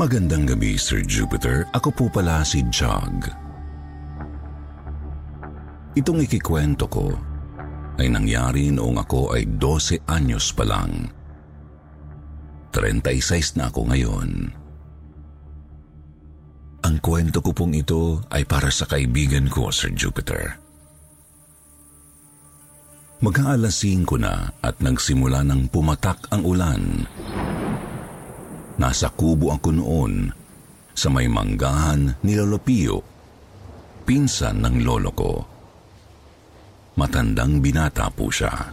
Magandang gabi, Sir Jupiter. Ako po pala si Jog. Itong ikikwento ko ay nangyari noong ako ay 12 anyos pa lang. 36 na ako ngayon. Ang kwento ko pong ito ay para sa kaibigan ko, Sir Jupiter. Mag-aalas 5 na at nagsimula ng pumatak ang ulan. Nasa kubo ako noon sa may manggahan ni Lolo Piyo, pinsan ng lolo ko. Matandang binata po siya.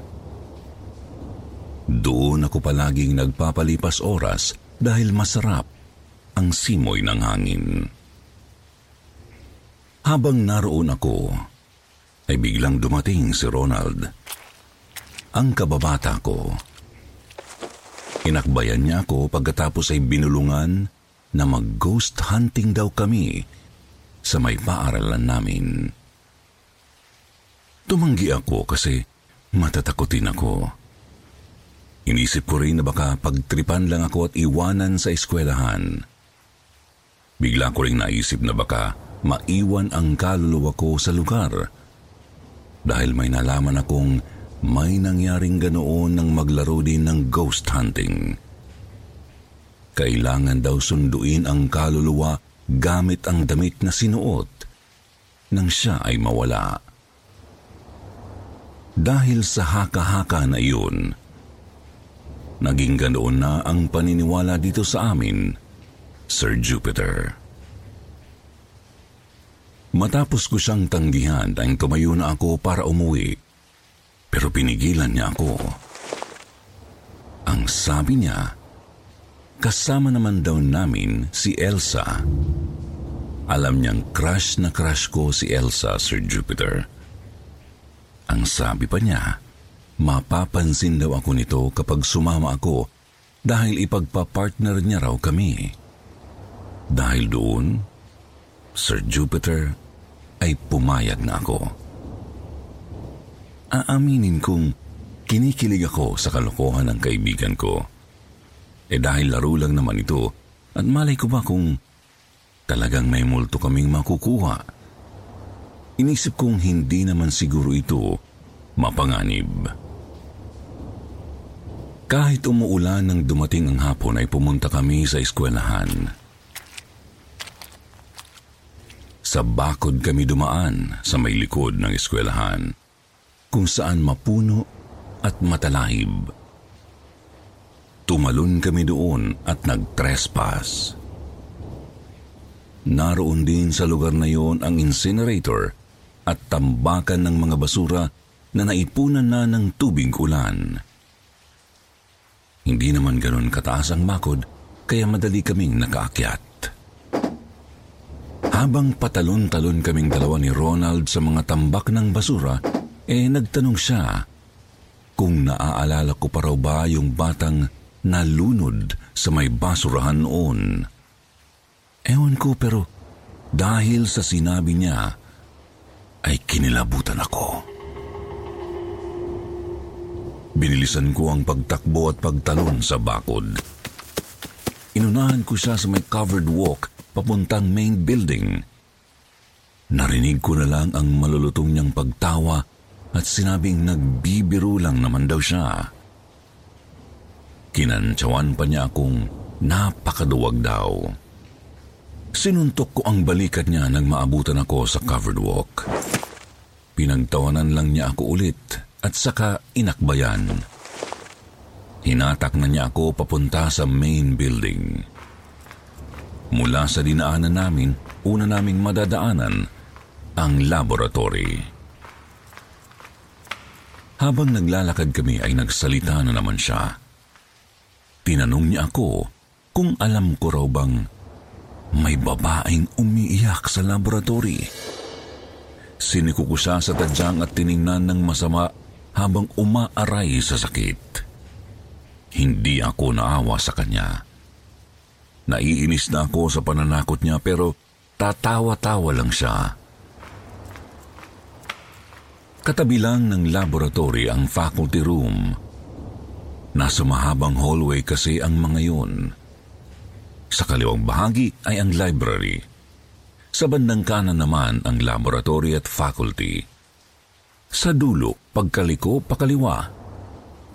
Doon ako palaging nagpapalipas oras dahil masarap ang simoy ng hangin. Habang naroon ako, ay biglang dumating si Ronald, ang kababata ko. Inakbayan niya ako pagkatapos ay binulungan na mag-ghost hunting daw kami sa may paaralan namin. Tumanggi ako kasi matatakotin ako. Inisip ko rin na baka pagtripan lang ako at iwanan sa eskwelahan. Bigla ko rin naisip na baka maiwan ang kaluluwa ko sa lugar dahil may nalaman akong may nangyaring ganoon nang maglaro din ng ghost hunting. Kailangan daw sunduin ang kaluluwa gamit ang damit na sinuot nang siya ay mawala. Dahil sa haka-haka na iyon, naging ganoon na ang paniniwala dito sa amin, Sir Jupiter. Matapos ko siyang tanggihan ay tumayo na ako para umuwi. Pero pinigilan niya ako. Ang sabi niya, kasama naman daw namin si Elsa. Alam niyang crush na crush ko si Elsa, Sir Jupiter. Ang sabi pa niya, mapapansin daw ako nito kapag sumama ako dahil ipagpapartner niya raw kami. Dahil doon, Sir Jupiter, ay pumayag na ako. Aaminin kong kinikilig ako sa kalokohan ng kaibigan ko. Dahil laro lang naman ito at malay ko ba kung talagang may multo kaming makukuha. Inisip kong hindi naman siguro ito mapanganib. Kahit umuulan nang dumating ang hapon ay pumunta kami sa eskwelahan. Sa bakod kami dumaan sa may likod ng eskwelahan, kung saan mapuno at matalahib. Tumalon kami doon at nag-trespass. Naroon din sa lugar na yon ang incinerator at tambakan ng mga basura na naipunan na ng tubig ulan. Hindi naman ganun kataas ang bakod kaya madali kaming nakaakyat. Habang patalon-talon kaming dalawa ni Ronald sa mga tambak ng basura, nagtanong siya kung naaalala ko pa raw ba yung batang nalunod sa may basurahan noon. Ewan ko pero dahil sa sinabi niya ay kinilabutan ako. Binilisan ko ang pagtakbo at pagtalon sa bakod. Inunahan ko siya sa may covered walk papuntang main building. Narinig ko na lang ang malulutong niyang pagtawa at sinabing nagbibiro lang naman daw siya. Kinantsawan pa niya akong napakaduwag daw. Sinuntok ko ang balikat niya nang maabutan ako sa covered walk. Pinagtawanan lang niya ako ulit at saka inakbayan. Hinatak na niya ako papunta sa main building. Mula sa dinaanan namin, una naming madadaanan ang laboratory. Habang naglalakad kami ay nagsalita na naman siya. Tinanong niya ako kung alam ko raw bang may babaeng umiiyak sa laboratory. Siniko ko siya sa tadyang at tiningnan ng masama habang umaaray sa sakit. Hindi ako naawa sa kanya. Naiinis na ako sa pananakot niya pero tatawa-tawa lang siya. Katabi lang ng laboratory ang faculty room. Nasa mahabang hallway kasi ang mga yun. Sa kaliwang bahagi ay ang library. Sa bandang kanan naman ang laboratory at faculty. Sa dulo, pagkaliko, pakaliwa,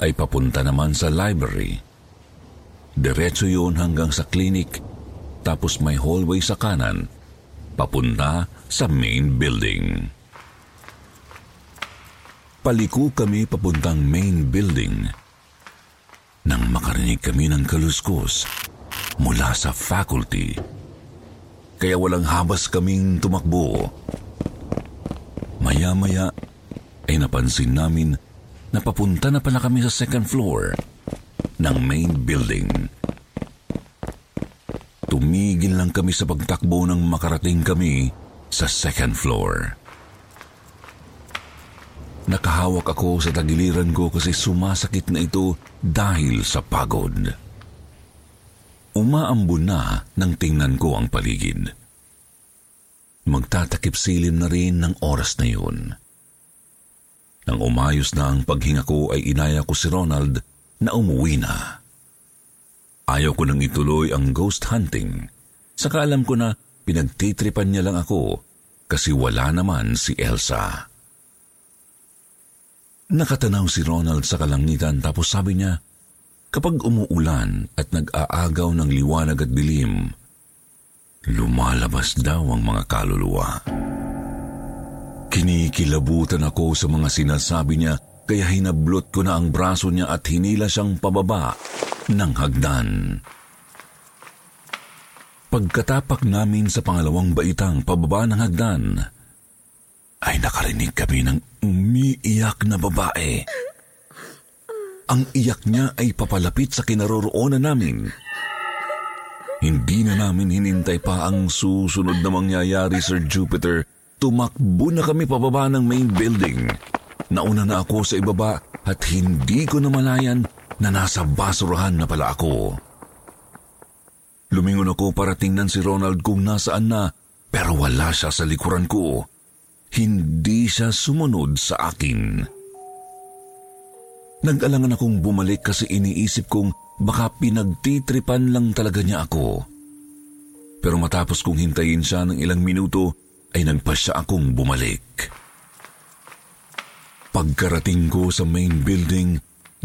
ay papunta naman sa library. Diretso yun hanggang sa clinic, tapos may hallway sa kanan, papunta sa main building. Paliko kami papuntang main building nang makarinig kami ng kaluskos mula sa faculty. Kaya walang habas kaming tumakbo. Maya-maya ay napansin namin na papunta na pala kami sa second floor ng main building. Tumigil lang kami sa pagtakbo nang makarating kami sa second floor. Nakahawak ako sa tagiliran ko kasi sumasakit na ito dahil sa pagod. Umaambon na nang tingnan ko ang paligid. Magtatakip silim na rin ng oras na yun. Nang umayos na ang paghinga ko ay inaya ko si Ronald na umuwi na. Ayaw ko nang ituloy ang ghost hunting. Saka alam ko na pinagtitripan niya lang ako kasi wala naman si Elsa. Nakatanaw si Ronald sa kalangitan tapos sabi niya, kapag umuulan at nag-aagaw ng liwanag at dilim, lumalabas daw ang mga kaluluwa. Kinikilabutan ako sa mga sinasabi niya kaya hinablot ko na ang braso niya at hinila siyang pababa ng hagdan. Pagkatapak namin sa pangalawang baitang pababa ng hagdan, ay nakarinig kami ng umiiyak na babae. Ang iyak niya ay papalapit sa kinaroroonan namin. Hindi na namin hinintay pa ang susunod na mangyayari, Sir Jupiter. Tumakbo na kami pababa ng main building. Nauna na ako sa ibaba at hindi ko namalayan na nasa basurahan na pala ako. Lumingon ako para tingnan si Ronald kung nasaan na, pero wala siya sa likuran ko. Hindi siya sumunod sa akin. Nag-alangan akong bumalik kasi iniisip kong baka pinagtitripan lang talaga niya ako. Pero matapos kong hintayin siya ng ilang minuto ay nagpa siya akong bumalik. Pagkarating ko sa main building,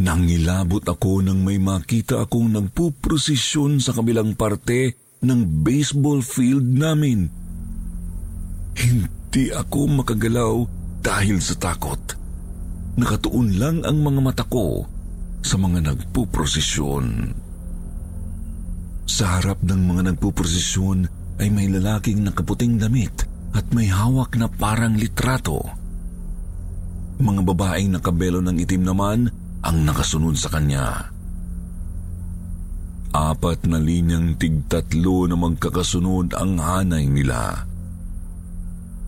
nangilabot ako nang may makita akong nagpuprosesyon sa kabilang parte ng baseball field namin. Hindi ako makagalaw dahil sa takot. Nakatuon lang ang mga mata ko sa mga nagpuprosesyon. Sa harap ng mga nagpuprosesyon ay may lalaking nakaputing damit at may hawak na parang litrato. Mga babaeng nakabelo ng itim naman ang nakasunod sa kanya. 4 na linyang tig-3 na magkakasunod ang hanay nila.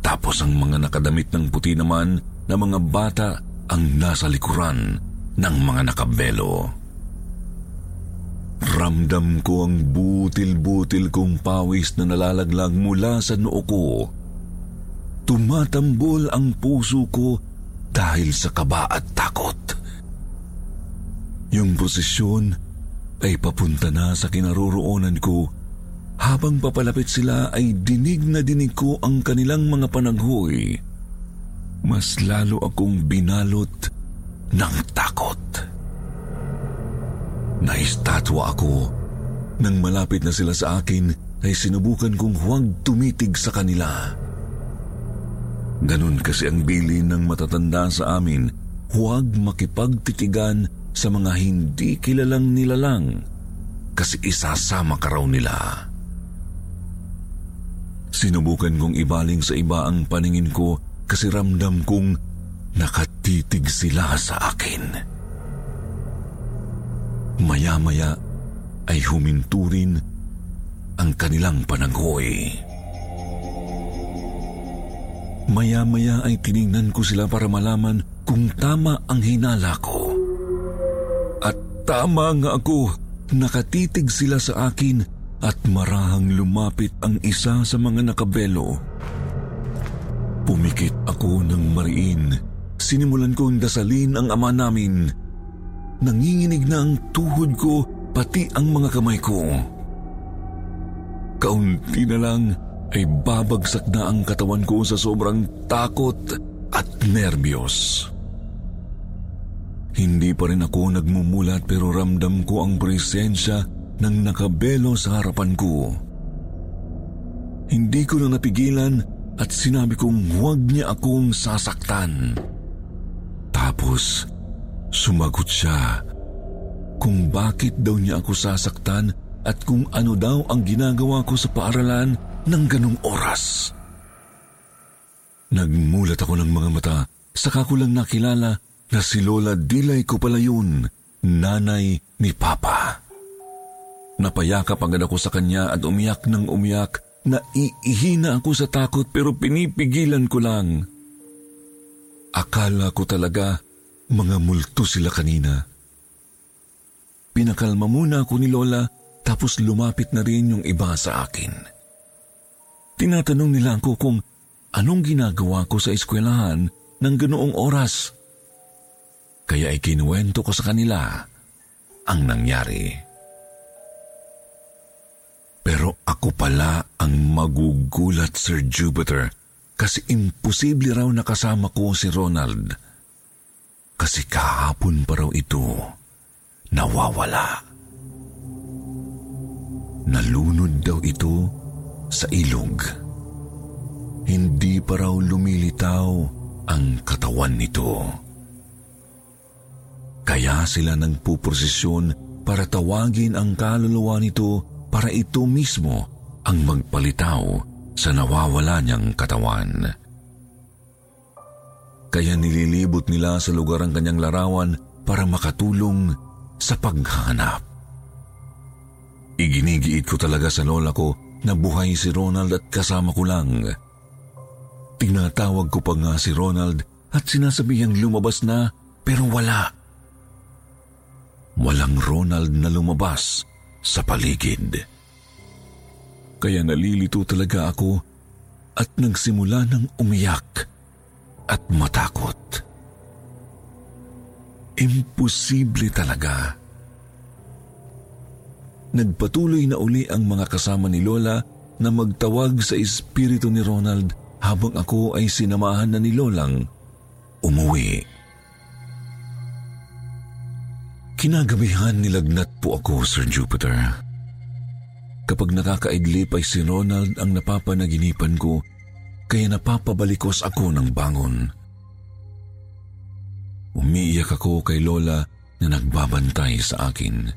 Tapos ang mga nakadamit ng puti naman na mga bata ang nasa likuran ng mga nakabelo. Ramdam ko ang butil-butil kong pawis na nalalaglag mula sa noo ko. Tumatambol ang puso ko dahil sa kaba at takot. Yung prosesyon ay papunta na sa kinaroroonan ko. Habang papalapit sila ay dinig na dinig ko ang kanilang mga panaghoy. Mas lalo akong binalot ng takot. Naistatwa ako. Nang malapit na sila sa akin, ay sinubukan kong huwag tumitig sa kanila. Ganun kasi ang bilin ng matatanda sa amin, huwag makipagtitigan sa mga hindi kilalang nilalang kasi isasama ka raw nila. Sinubukan kong ibaling sa iba ang paningin ko kasi ramdam kong nakatitig sila sa akin. Maya-maya ay huminto rin ang kanilang panangoy. Maya-maya ay tiningnan ko sila para malaman kung tama ang hinala ko. At tama nga ako, nakatitig sila sa akin at marahang lumapit ang isa sa mga nakabelo. Pumikit ako ng mariin. Sinimulan kong dasalin ang ama namin. Nanginginig na ang tuhod ko pati ang mga kamay ko. Kaunti na lang ay babagsak na ang katawan ko sa sobrang takot at nerbiyos. Hindi pa rin ako nagmumulat pero ramdam ko ang presensya ng nakabelo sa harapan ko. Hindi ko na napigilan at sinabi kong huwag niya akong sasaktan. Tapos sumagot siya kung bakit daw niya ako sasaktan at kung ano daw ang ginagawa ko sa paaralan ng ganong oras. Nagmulat ako ng mga mata, saka ko lang nakilala na si Lola Dilay ko pala yun, nanay ni Papa. Napayakap agad ako sa kanya at umiyak ng umiyak, na iihina ako sa takot pero pinipigilan ko lang. Akala ko talaga mga multo sila kanina. Pinakalma muna ako ni Lola tapos lumapit na rin yung iba sa akin. Tinatanong nila ako kung anong ginagawa ko sa eskwelahan ng ganoong oras. Kaya ikinuwento ko sa kanila ang nangyari. Pero ako pala ang magugulat, Sir Jupiter, kasi imposible raw nakasama ko si Ronald. Kasi kahapon pa raw ito nawawala. Nalunod daw ito sa ilog. Hindi pa raw lumilitaw ang katawan nito. Kaya sila nagpuprosesyon para tawagin ang kaluluwa nito para ito mismo ang magpalitaw sa nawawala niyang katawan. Kaya nililibot nila sa lugar ang kanyang larawan para makatulong sa paghahanap. Iginigiit ko talaga sa lola ko na buhay si Ronald at kasama ko lang. Tinatawag ko pa nga si Ronald at sinasabihang lumabas na pero wala. Walang Ronald na lumabas sa paligid. Kaya nalilito talaga ako at nagsimula ng umiyak at matakot. Imposible talaga. Nagpatuloy na uli ang mga kasama ni Lola na magtawag sa espiritu ni Ronald habang ako ay sinamahan na ni Lolang umuwi. Kinagabihan nilagnat po ako, Sir Jupiter. Kapag nakakaidlip ay si Ronald ang napapanaginipan ko kaya napapabalikos ako ng bangon. Umiiyak ako kay Lola na nagbabantay sa akin.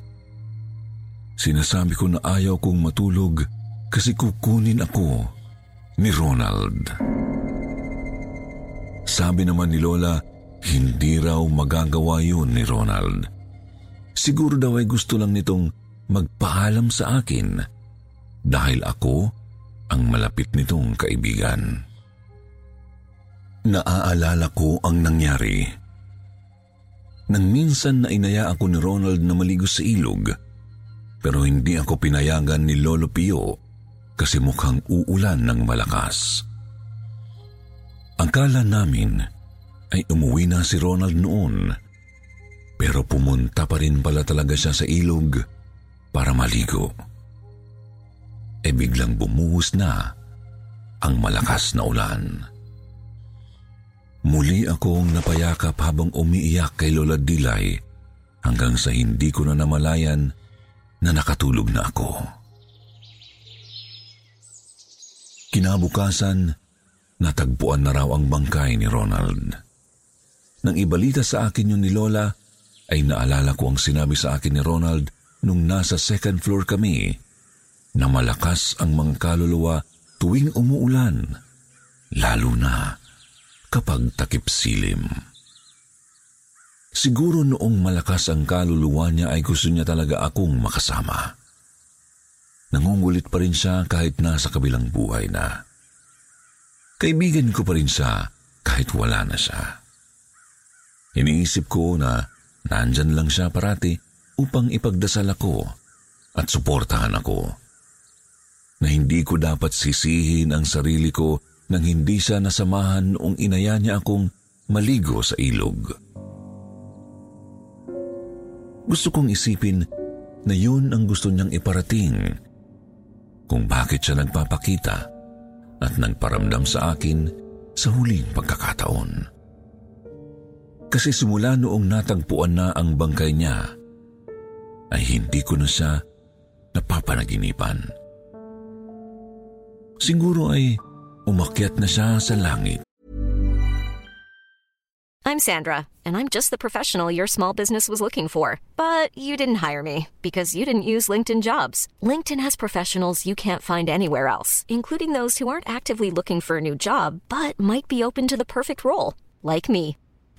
Sinasabi ko na ayaw kong matulog kasi kukunin ako ni Ronald. Sabi naman ni Lola, hindi raw magagawa yun ni Ronald. Siguro daw ay gusto lang nitong magpaalam sa akin dahil ako ang malapit nitong kaibigan. Naaalala ko ang nangyari. Nang minsan na inaya ako ni Ronald na maligo sa ilog, pero hindi ako pinayagan ni Lolo Piyo kasi mukhang uulan ng malakas. Akala namin ay umuwi na si Ronald noon, pero pumunta pa rin pala talaga siya sa ilog para maligo. E biglang bumuhos na ang malakas na ulan. Muli akong napayakap habang umiiyak kay Lola Dilay hanggang sa hindi ko na namalayan na nakatulog na ako. Kinabukasan, natagpuan na raw ang bangkay ni Ronald. Nang ibalita sa akin yun ni Lola, ay naalala ko ang sinabi sa akin ni Ronald nung nasa second floor kami na malakas ang mga kaluluwa tuwing umuulan, lalo na kapag takip silim. Siguro noong malakas ang kaluluwa niya ay gusto niya talaga akong makasama. Nangungulit pa rin siya kahit nasa kabilang buhay na. Kaibigan ko pa rin siya kahit wala na siya. Iniisip ko na nandyan lang siya parati upang ipagdasal ako at suportahan ako. Na hindi ko dapat sisihin ang sarili ko nang hindi siya nasamahan noong inaya niya akong maligo sa ilog. Gusto kong isipin na yun ang gusto niyang iparating, kung bakit siya nagpapakita at nagparamdam sa akin sa huling pagkakataon. Kasi simula noong natagpuan na ang bangkay niya, ay hindi ko na siya napapanaginipan. Siguro ay umakyat na siya sa langit. I'm Sandra, and I'm just the professional your small business was looking for. But you didn't hire me, because you didn't use LinkedIn Jobs. LinkedIn has professionals you can't find anywhere else, including those who aren't actively looking for a new job, but might be open to the perfect role, like me.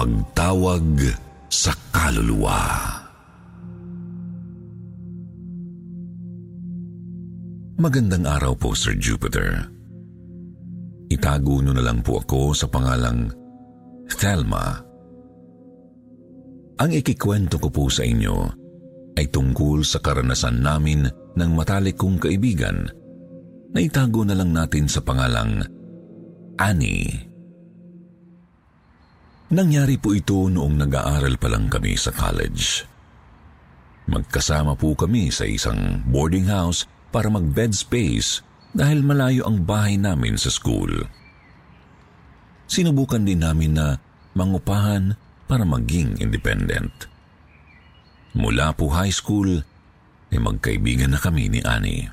Pagtawag sa kaluluwa. Magandang araw po, Sir Jupiter. Itago nyo na lang po ako sa pangalang Thelma. Ang ikikwento ko po sa inyo ay tungkol sa karanasan namin ng matalik kong kaibigan na itago na lang natin sa pangalang Annie. Nangyari po ito noong nag-aaral pa lang kami sa college. Magkasama po kami sa isang boarding house para mag-bed space dahil malayo ang bahay namin sa school. Sinubukan din namin na mangupahan para maging independent. Mula po high school, ay magkaibigan na kami ni Annie.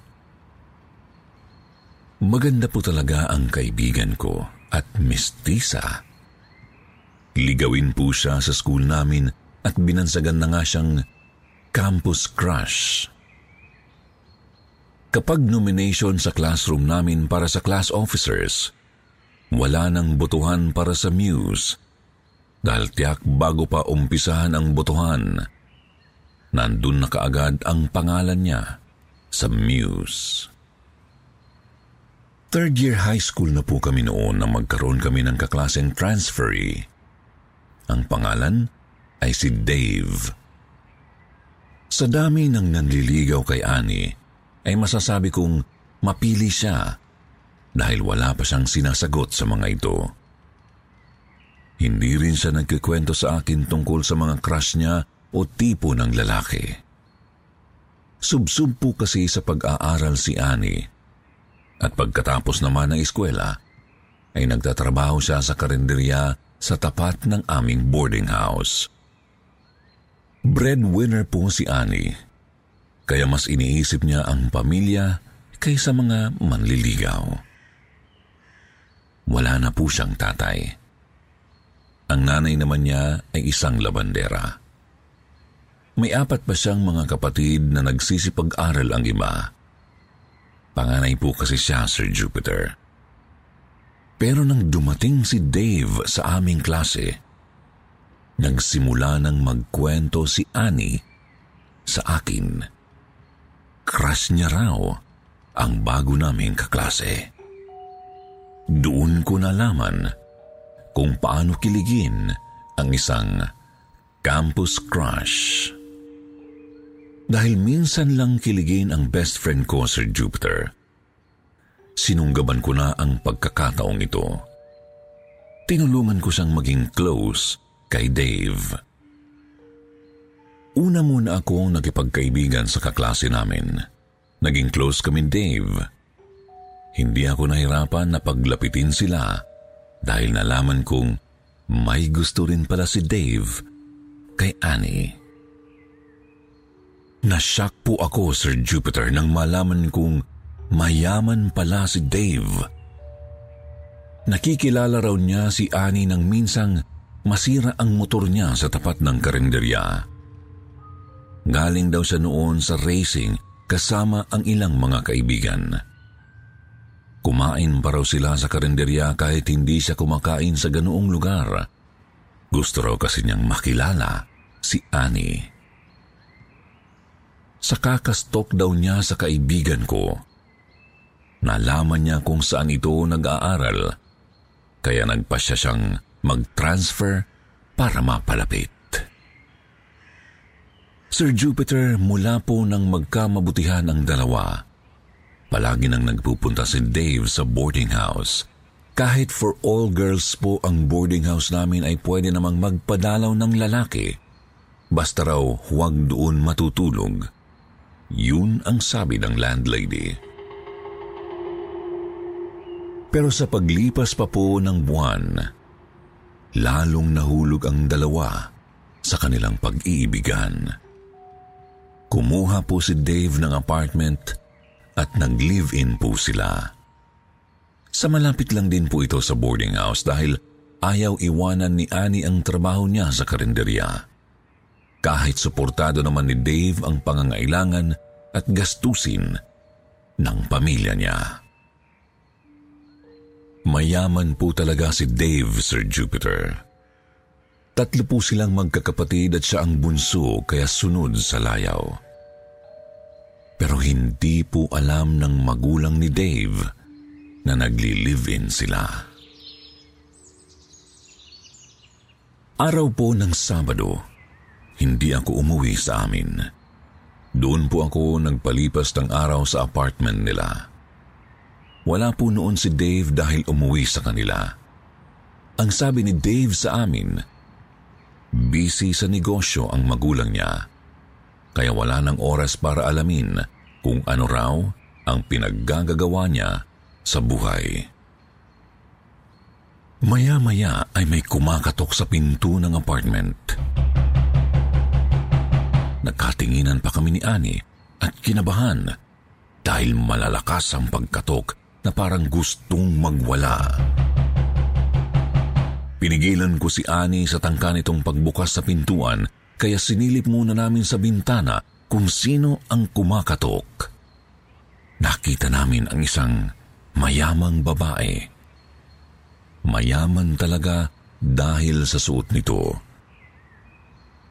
Maganda po talaga ang kaibigan ko at Miss Tisa. Ligawin po siya sa school namin at binansagan na nga siyang campus crush. Kapag nomination sa classroom namin para sa class officers, wala nang botohan para sa muse dahil tiyak bago pa umpisahan ang botohan, nandun na kaagad ang pangalan niya sa muse. Third year high school na po kami noon na magkaroon kami ng kaklaseng transferee. Ang pangalan ay si Dave. Sa dami ng nanliligaw kay Annie, ay masasabi kong mapili siya dahil wala pa siyang sinasagot sa mga ito. Hindi rin siya nagkikwento sa akin tungkol sa mga crush niya o tipo ng lalaki. Subsub po kasi sa pag-aaral si Annie at pagkatapos naman ng eskwela, ay nagtatrabaho siya sa karinderya sa tapat ng aming boarding house. Breadwinner po si Annie, kaya mas iniisip niya ang pamilya kaysa mga manliligaw. Wala na po siyang tatay. Ang nanay naman niya ay isang labandera. May 4 pa siyang mga kapatid na nagsisipag-aral ang iba. Panganay po kasi siya, Sir Jupiter. Pero nang dumating si Dave sa aming klase, nagsimula nang magkwento si Annie sa akin. Crush niya raw ang bago naming kaklase. Doon ko nalaman kung paano kiligin ang isang campus crush. Dahil minsan lang kiligin ang best friend ko, Sir Jupiter. Sinunggaban ko na ang pagkakataong ito. Tinulungan ko siyang maging close kay Dave. Una muna ako nakipagkaibigan sa kaklase namin. Naging close kami, Dave. Hindi ako nahirapan na paglapitin sila dahil nalaman kong may gusto rin pala si Dave kay Annie. Nashock po ako, Sir Jupiter, nang malaman kong mayaman pala si Dave. Nakikilala raw niya si Annie nang minsang masira ang motor niya sa tapat ng karinderya. Galing daw siya noon sa racing kasama ang ilang mga kaibigan. Kumain pa raw sila sa karinderya kahit hindi siya kumakain sa ganoong lugar. Gusto raw kasi niyang makilala si Annie. Sa kakastok daw niya sa kaibigan ko, nalaman niya kung saan ito nag-aaral, kaya nagpasya siyang mag-transfer para mapalapit. Sir Jupiter, mula po nang magkamabutihan ang dalawa, palagi nang nagpupunta si Dave sa boarding house. Kahit for all girls po ang boarding house namin ay pwede namang magpadalaw ng lalaki, basta raw huwag doon matutulog. Yun ang sabi ng landlady. Pero sa paglipas pa po ng buwan, lalong nahulog ang dalawa sa kanilang pag-iibigan. Kumuha po si Dave ng apartment at nag-live-in po sila. Sa malapit lang din po ito sa boarding house dahil ayaw iwanan ni Annie ang trabaho niya sa karinderya. Kahit suportado naman ni Dave ang pangangailangan at gastusin ng pamilya niya. Mayaman po talaga si Dave, Sir Jupiter. 3 po silang magkakapatid at siya ang bunso kaya sunod sa layaw. Pero hindi po alam ng magulang ni Dave na nagli-live-in sila. Araw po ng Sabado, hindi ako umuwi sa amin. Doon po ako nagpalipas ng araw sa apartment nila. Wala po noon si Dave dahil umuwi sa kanila. Ang sabi ni Dave sa amin, busy sa negosyo ang magulang niya, kaya wala ng oras para alamin kung ano raw ang pinaggagawa niya sa buhay. Maya-maya ay may kumakatok sa pinto ng apartment. Nagkatinginan pa kami ni Annie at kinabahan dahil malalakas ang pagkatok na parang gustong magwala. Pinigilan ko si Annie sa tangka nitong pagbukas sa pintuan kaya sinilip muna namin sa bintana kung sino ang kumakatok. Nakita namin ang isang mayamang babae. Mayaman talaga dahil sa suot nito.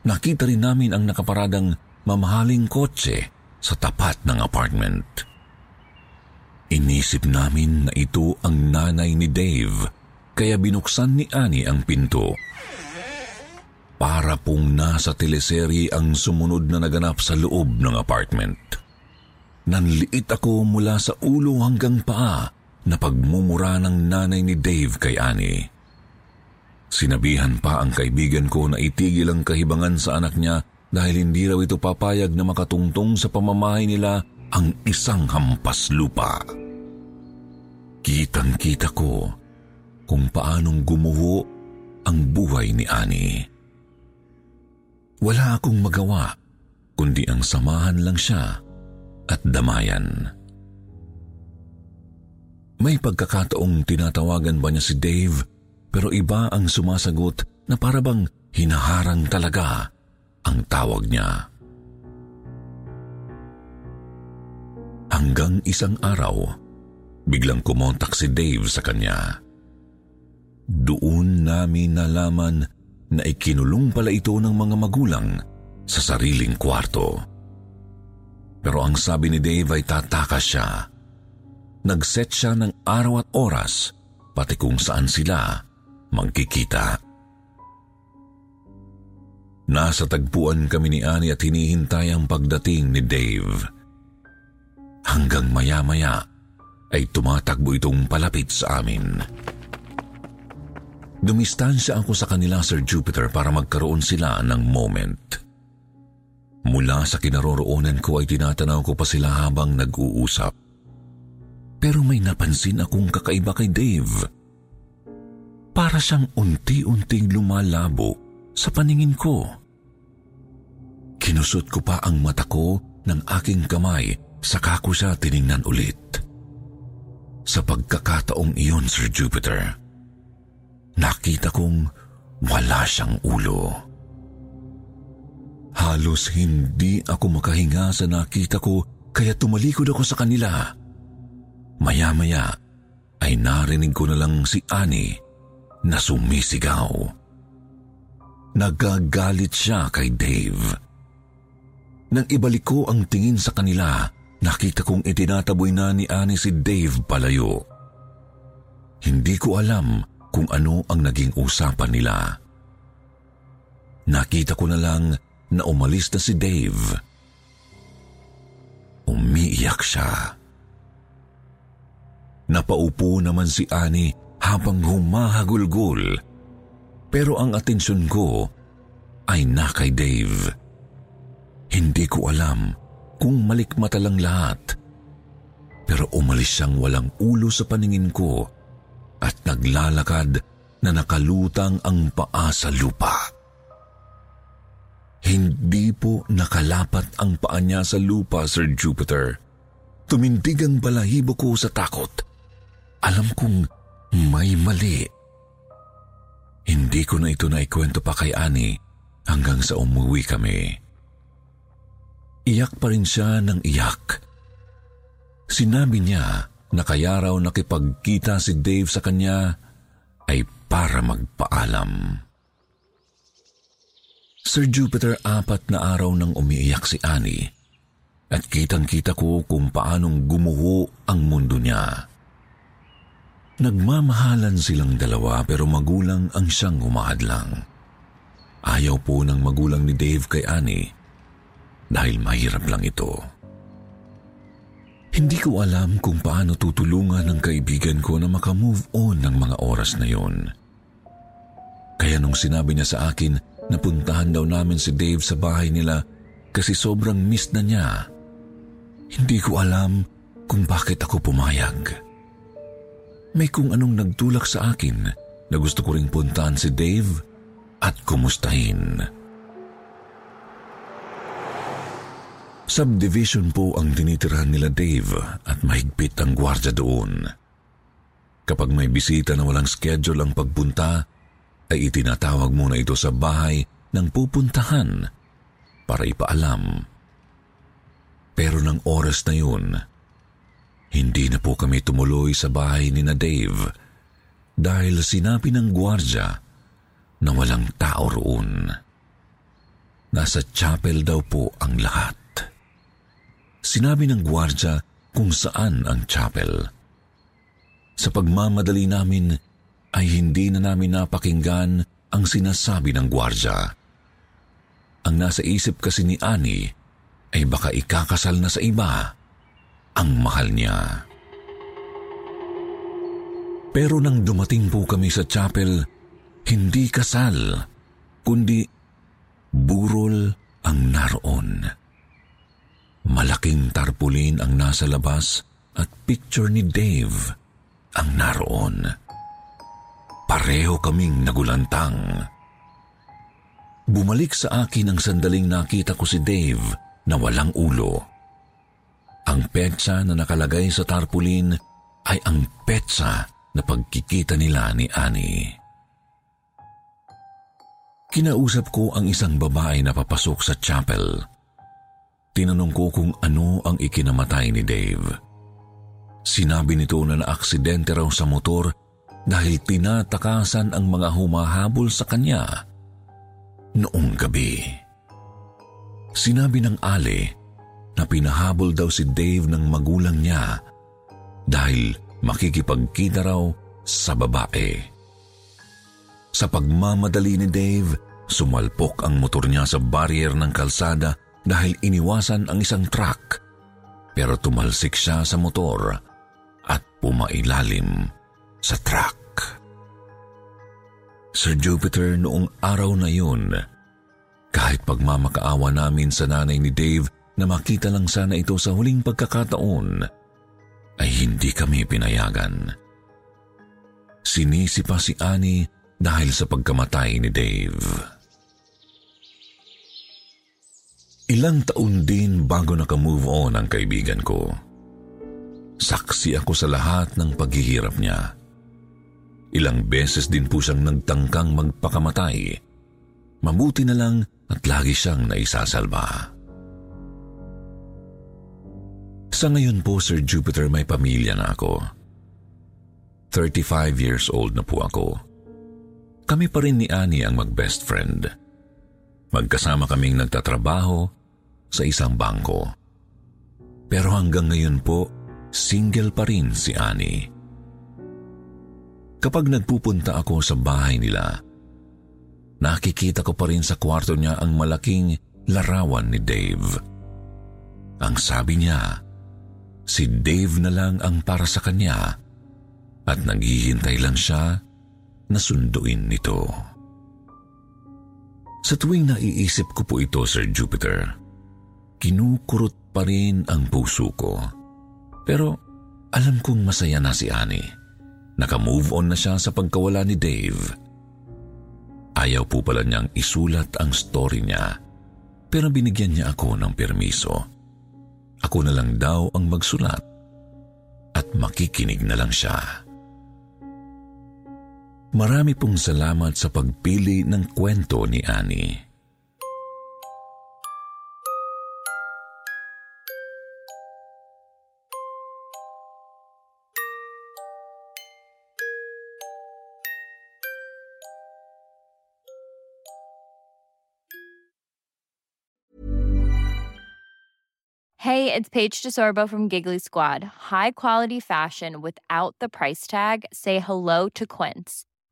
Nakita rin namin ang nakaparadang mamahaling kotse sa tapat ng apartment. Inisip namin na ito ang nanay ni Dave, kaya binuksan ni Annie ang pinto. Para pong nasa teleserye ang sumunod na naganap sa loob ng apartment. Nanliit ako mula sa ulo hanggang paa na pagmumura ng nanay ni Dave kay Annie. Sinabihan pa ang kaibigan ko na itigil ang kahibangan sa anak niya dahil hindi raw ito papayag na makatungtong sa pamamahay nila ang isang hampas lupa. Kitang-kita ko kung paanong gumuho ang buhay ni Annie. Wala akong magawa kundi ang samahan lang siya at damayan. May pagkakataong tinatawagan ba niya si Dave pero iba ang sumasagot na parabang hinaharang talaga ang tawag niya. Hanggang isang araw, biglang kumontak si Dave sa kanya. Doon namin nalaman na ikinulong pala ito ng mga magulang sa sariling kwarto. Pero ang sabi ni Dave ay tataka siya. Nagset siya ng araw at oras pati kung saan sila magkikita. Nasa tagpuan kami ni Annie at hinihintay ang pagdating ni Dave. Hanggang maya-maya ay tumatakbo itong palapit sa amin. Dumistansya ako sa kanila, Sir Jupiter, para magkaroon sila ng moment. Mula sa kinaroroonan ko ay tinatanaw ko pa sila habang nag-uusap. Pero may napansin akong kakaiba kay Dave. Para siyang unti-unting lumalabo sa paningin ko. Kinusot ko pa ang mata ko ng aking kamay, saka ko siya tiningnan ulit. Sa pagkakataong iyon, Sir Jupiter, nakita kong wala siyang ulo. Halos hindi ako makahinga sa nakita ko kaya tumalikod ako sa kanila. Maya-maya ay narinig ko na lang si Annie na sumisigaw. Nagagalit siya kay Dave. Nang ibalik ko ang tingin sa kanila, nakita kong itinataboy na ni Annie si Dave palayo. Hindi ko alam kung ano ang naging usapan nila. Nakita ko na lang na umalis na si Dave. Umiiyak siya. Napaupo naman si Annie habang humahagulgol. Pero ang atensyon ko ay na kay Dave. Hindi ko alam kung malikmata lang lahat. Pero umalis siyang walang ulo sa paningin ko at naglalakad na nakalutang ang paa sa lupa. Hindi po nakalapat ang paa niya sa lupa, Sir Jupiter. Tumindig ang balahibo ko sa takot. Alam kong may mali. Hindi ko na ito naikwento pa kay Annie hanggang sa umuwi kami. Iyak pa rin siya ng iyak. Sinabi niya na kaya raw nakipagkita si Dave sa kanya ay para magpaalam. Sir Jupiter, 4 na araw nang umiiyak si Annie at kitang-kita ko kung paanong gumuho ang mundo niya. Nagmamahalan silang dalawa pero magulang ang siyang humahadlang. Ayaw po ng magulang ni Dave kay Annie dahil mahirap lang ito. Hindi ko alam kung paano tutulungan ng kaibigan ko na makamove on ng mga oras na yon. Kaya nung sinabi niya sa akin na puntahan daw namin si Dave sa bahay nila kasi sobrang miss na niya, hindi ko alam kung bakit ako pumayag. May kung anong nagtulak sa akin na gusto ko ring puntahan si Dave at kumustahin. Subdivision po ang tinitirahan nila Dave at mahigpit ang gwardiya doon. Kapag may bisita na walang schedule ang pagpunta, ay itinatawag muna ito sa bahay ng pupuntahan para ipaalam. Pero ng oras na yun, hindi na po kami tumuloy sa bahay ni na Dave dahil sinabi ng gwardiya na walang tao roon. Nasa chapel daw po ang lahat. Sinabi ng gwardiya kung saan ang chapel. Sa pagmamadali namin ay hindi na namin napakinggan ang sinasabi ng gwardiya. Ang nasa isip kasi ni Annie ay baka ikakasal na sa iba ang mahal niya. Pero nang dumating po kami sa chapel, hindi kasal, kundi burol ang naroon. Malaking tarpulin ang nasa labas at picture ni Dave ang naroon. Pareho kaming nagulantang. Bumalik sa akin ang sandaling nakita ko si Dave na walang ulo. Ang petsa na nakalagay sa tarpaulin ay ang petsa na pagkikita nila ni Annie. Kinausap ko ang isang babae na papasok sa chapel. Tinanong ko kung ano ang ikinamatay ni Dave. Sinabi nito na naaksidente raw sa motor dahil tinatakasan ang mga humahabol sa kanya noong gabi. Sinabi ng Ali na pinahabol daw si Dave ng magulang niya dahil makikipagkita raw sa babae. Sa pagmamadali ni Dave, sumalpok ang motor niya sa barrier ng kalsada dahil iniwasan ang isang truck, pero tumalsik siya sa motor at pumailalim sa truck. Sir Jupiter, noong araw na yun, kahit pagmamakaawa namin sa nanay ni Dave na makita lang sana ito sa huling pagkakataon, ay hindi kami pinayagan. Sinisipa si Annie dahil sa pagkamatay ni Dave. Ilang taon din bago naka-move on ang kaibigan ko. Saksi ako sa lahat ng paghihirap niya. Ilang beses din po siyang nagtangkang magpakamatay. Mabuti na lang at lagi siyang naisasalba. Sa ngayon po, Sir Jupiter, may pamilya na ako. 35 years old na po ako. Kami pa rin ni Annie ang mag-best friend. Magkasama kaming nagtatrabaho sa isang bangko. Pero hanggang ngayon po, single pa rin si Annie. Kapag nagpupunta ako sa bahay nila, nakikita ko pa rin sa kwarto niya ang malaking larawan ni Dave. Ang sabi niya, si Dave na lang ang para sa kanya at naghihintay lang siya na sunduin nito. Sa tuwing naiisip ko po ito, Sir Jupiter, kinukurot pa rin ang puso ko. Pero alam kong masaya na si Annie. Naka-move on na siya sa pagkawala ni Dave. Ayaw po pala niyang isulat ang story niya, pero binigyan niya ako ng permiso. Ako na lang daw ang magsulat at makikinig na lang siya. Marami pong salamat sa pagpili ng kwento ni Annie. Hey, it's Paige DeSorbo from Giggly Squad. High quality fashion without the price tag. Say hello to Quince.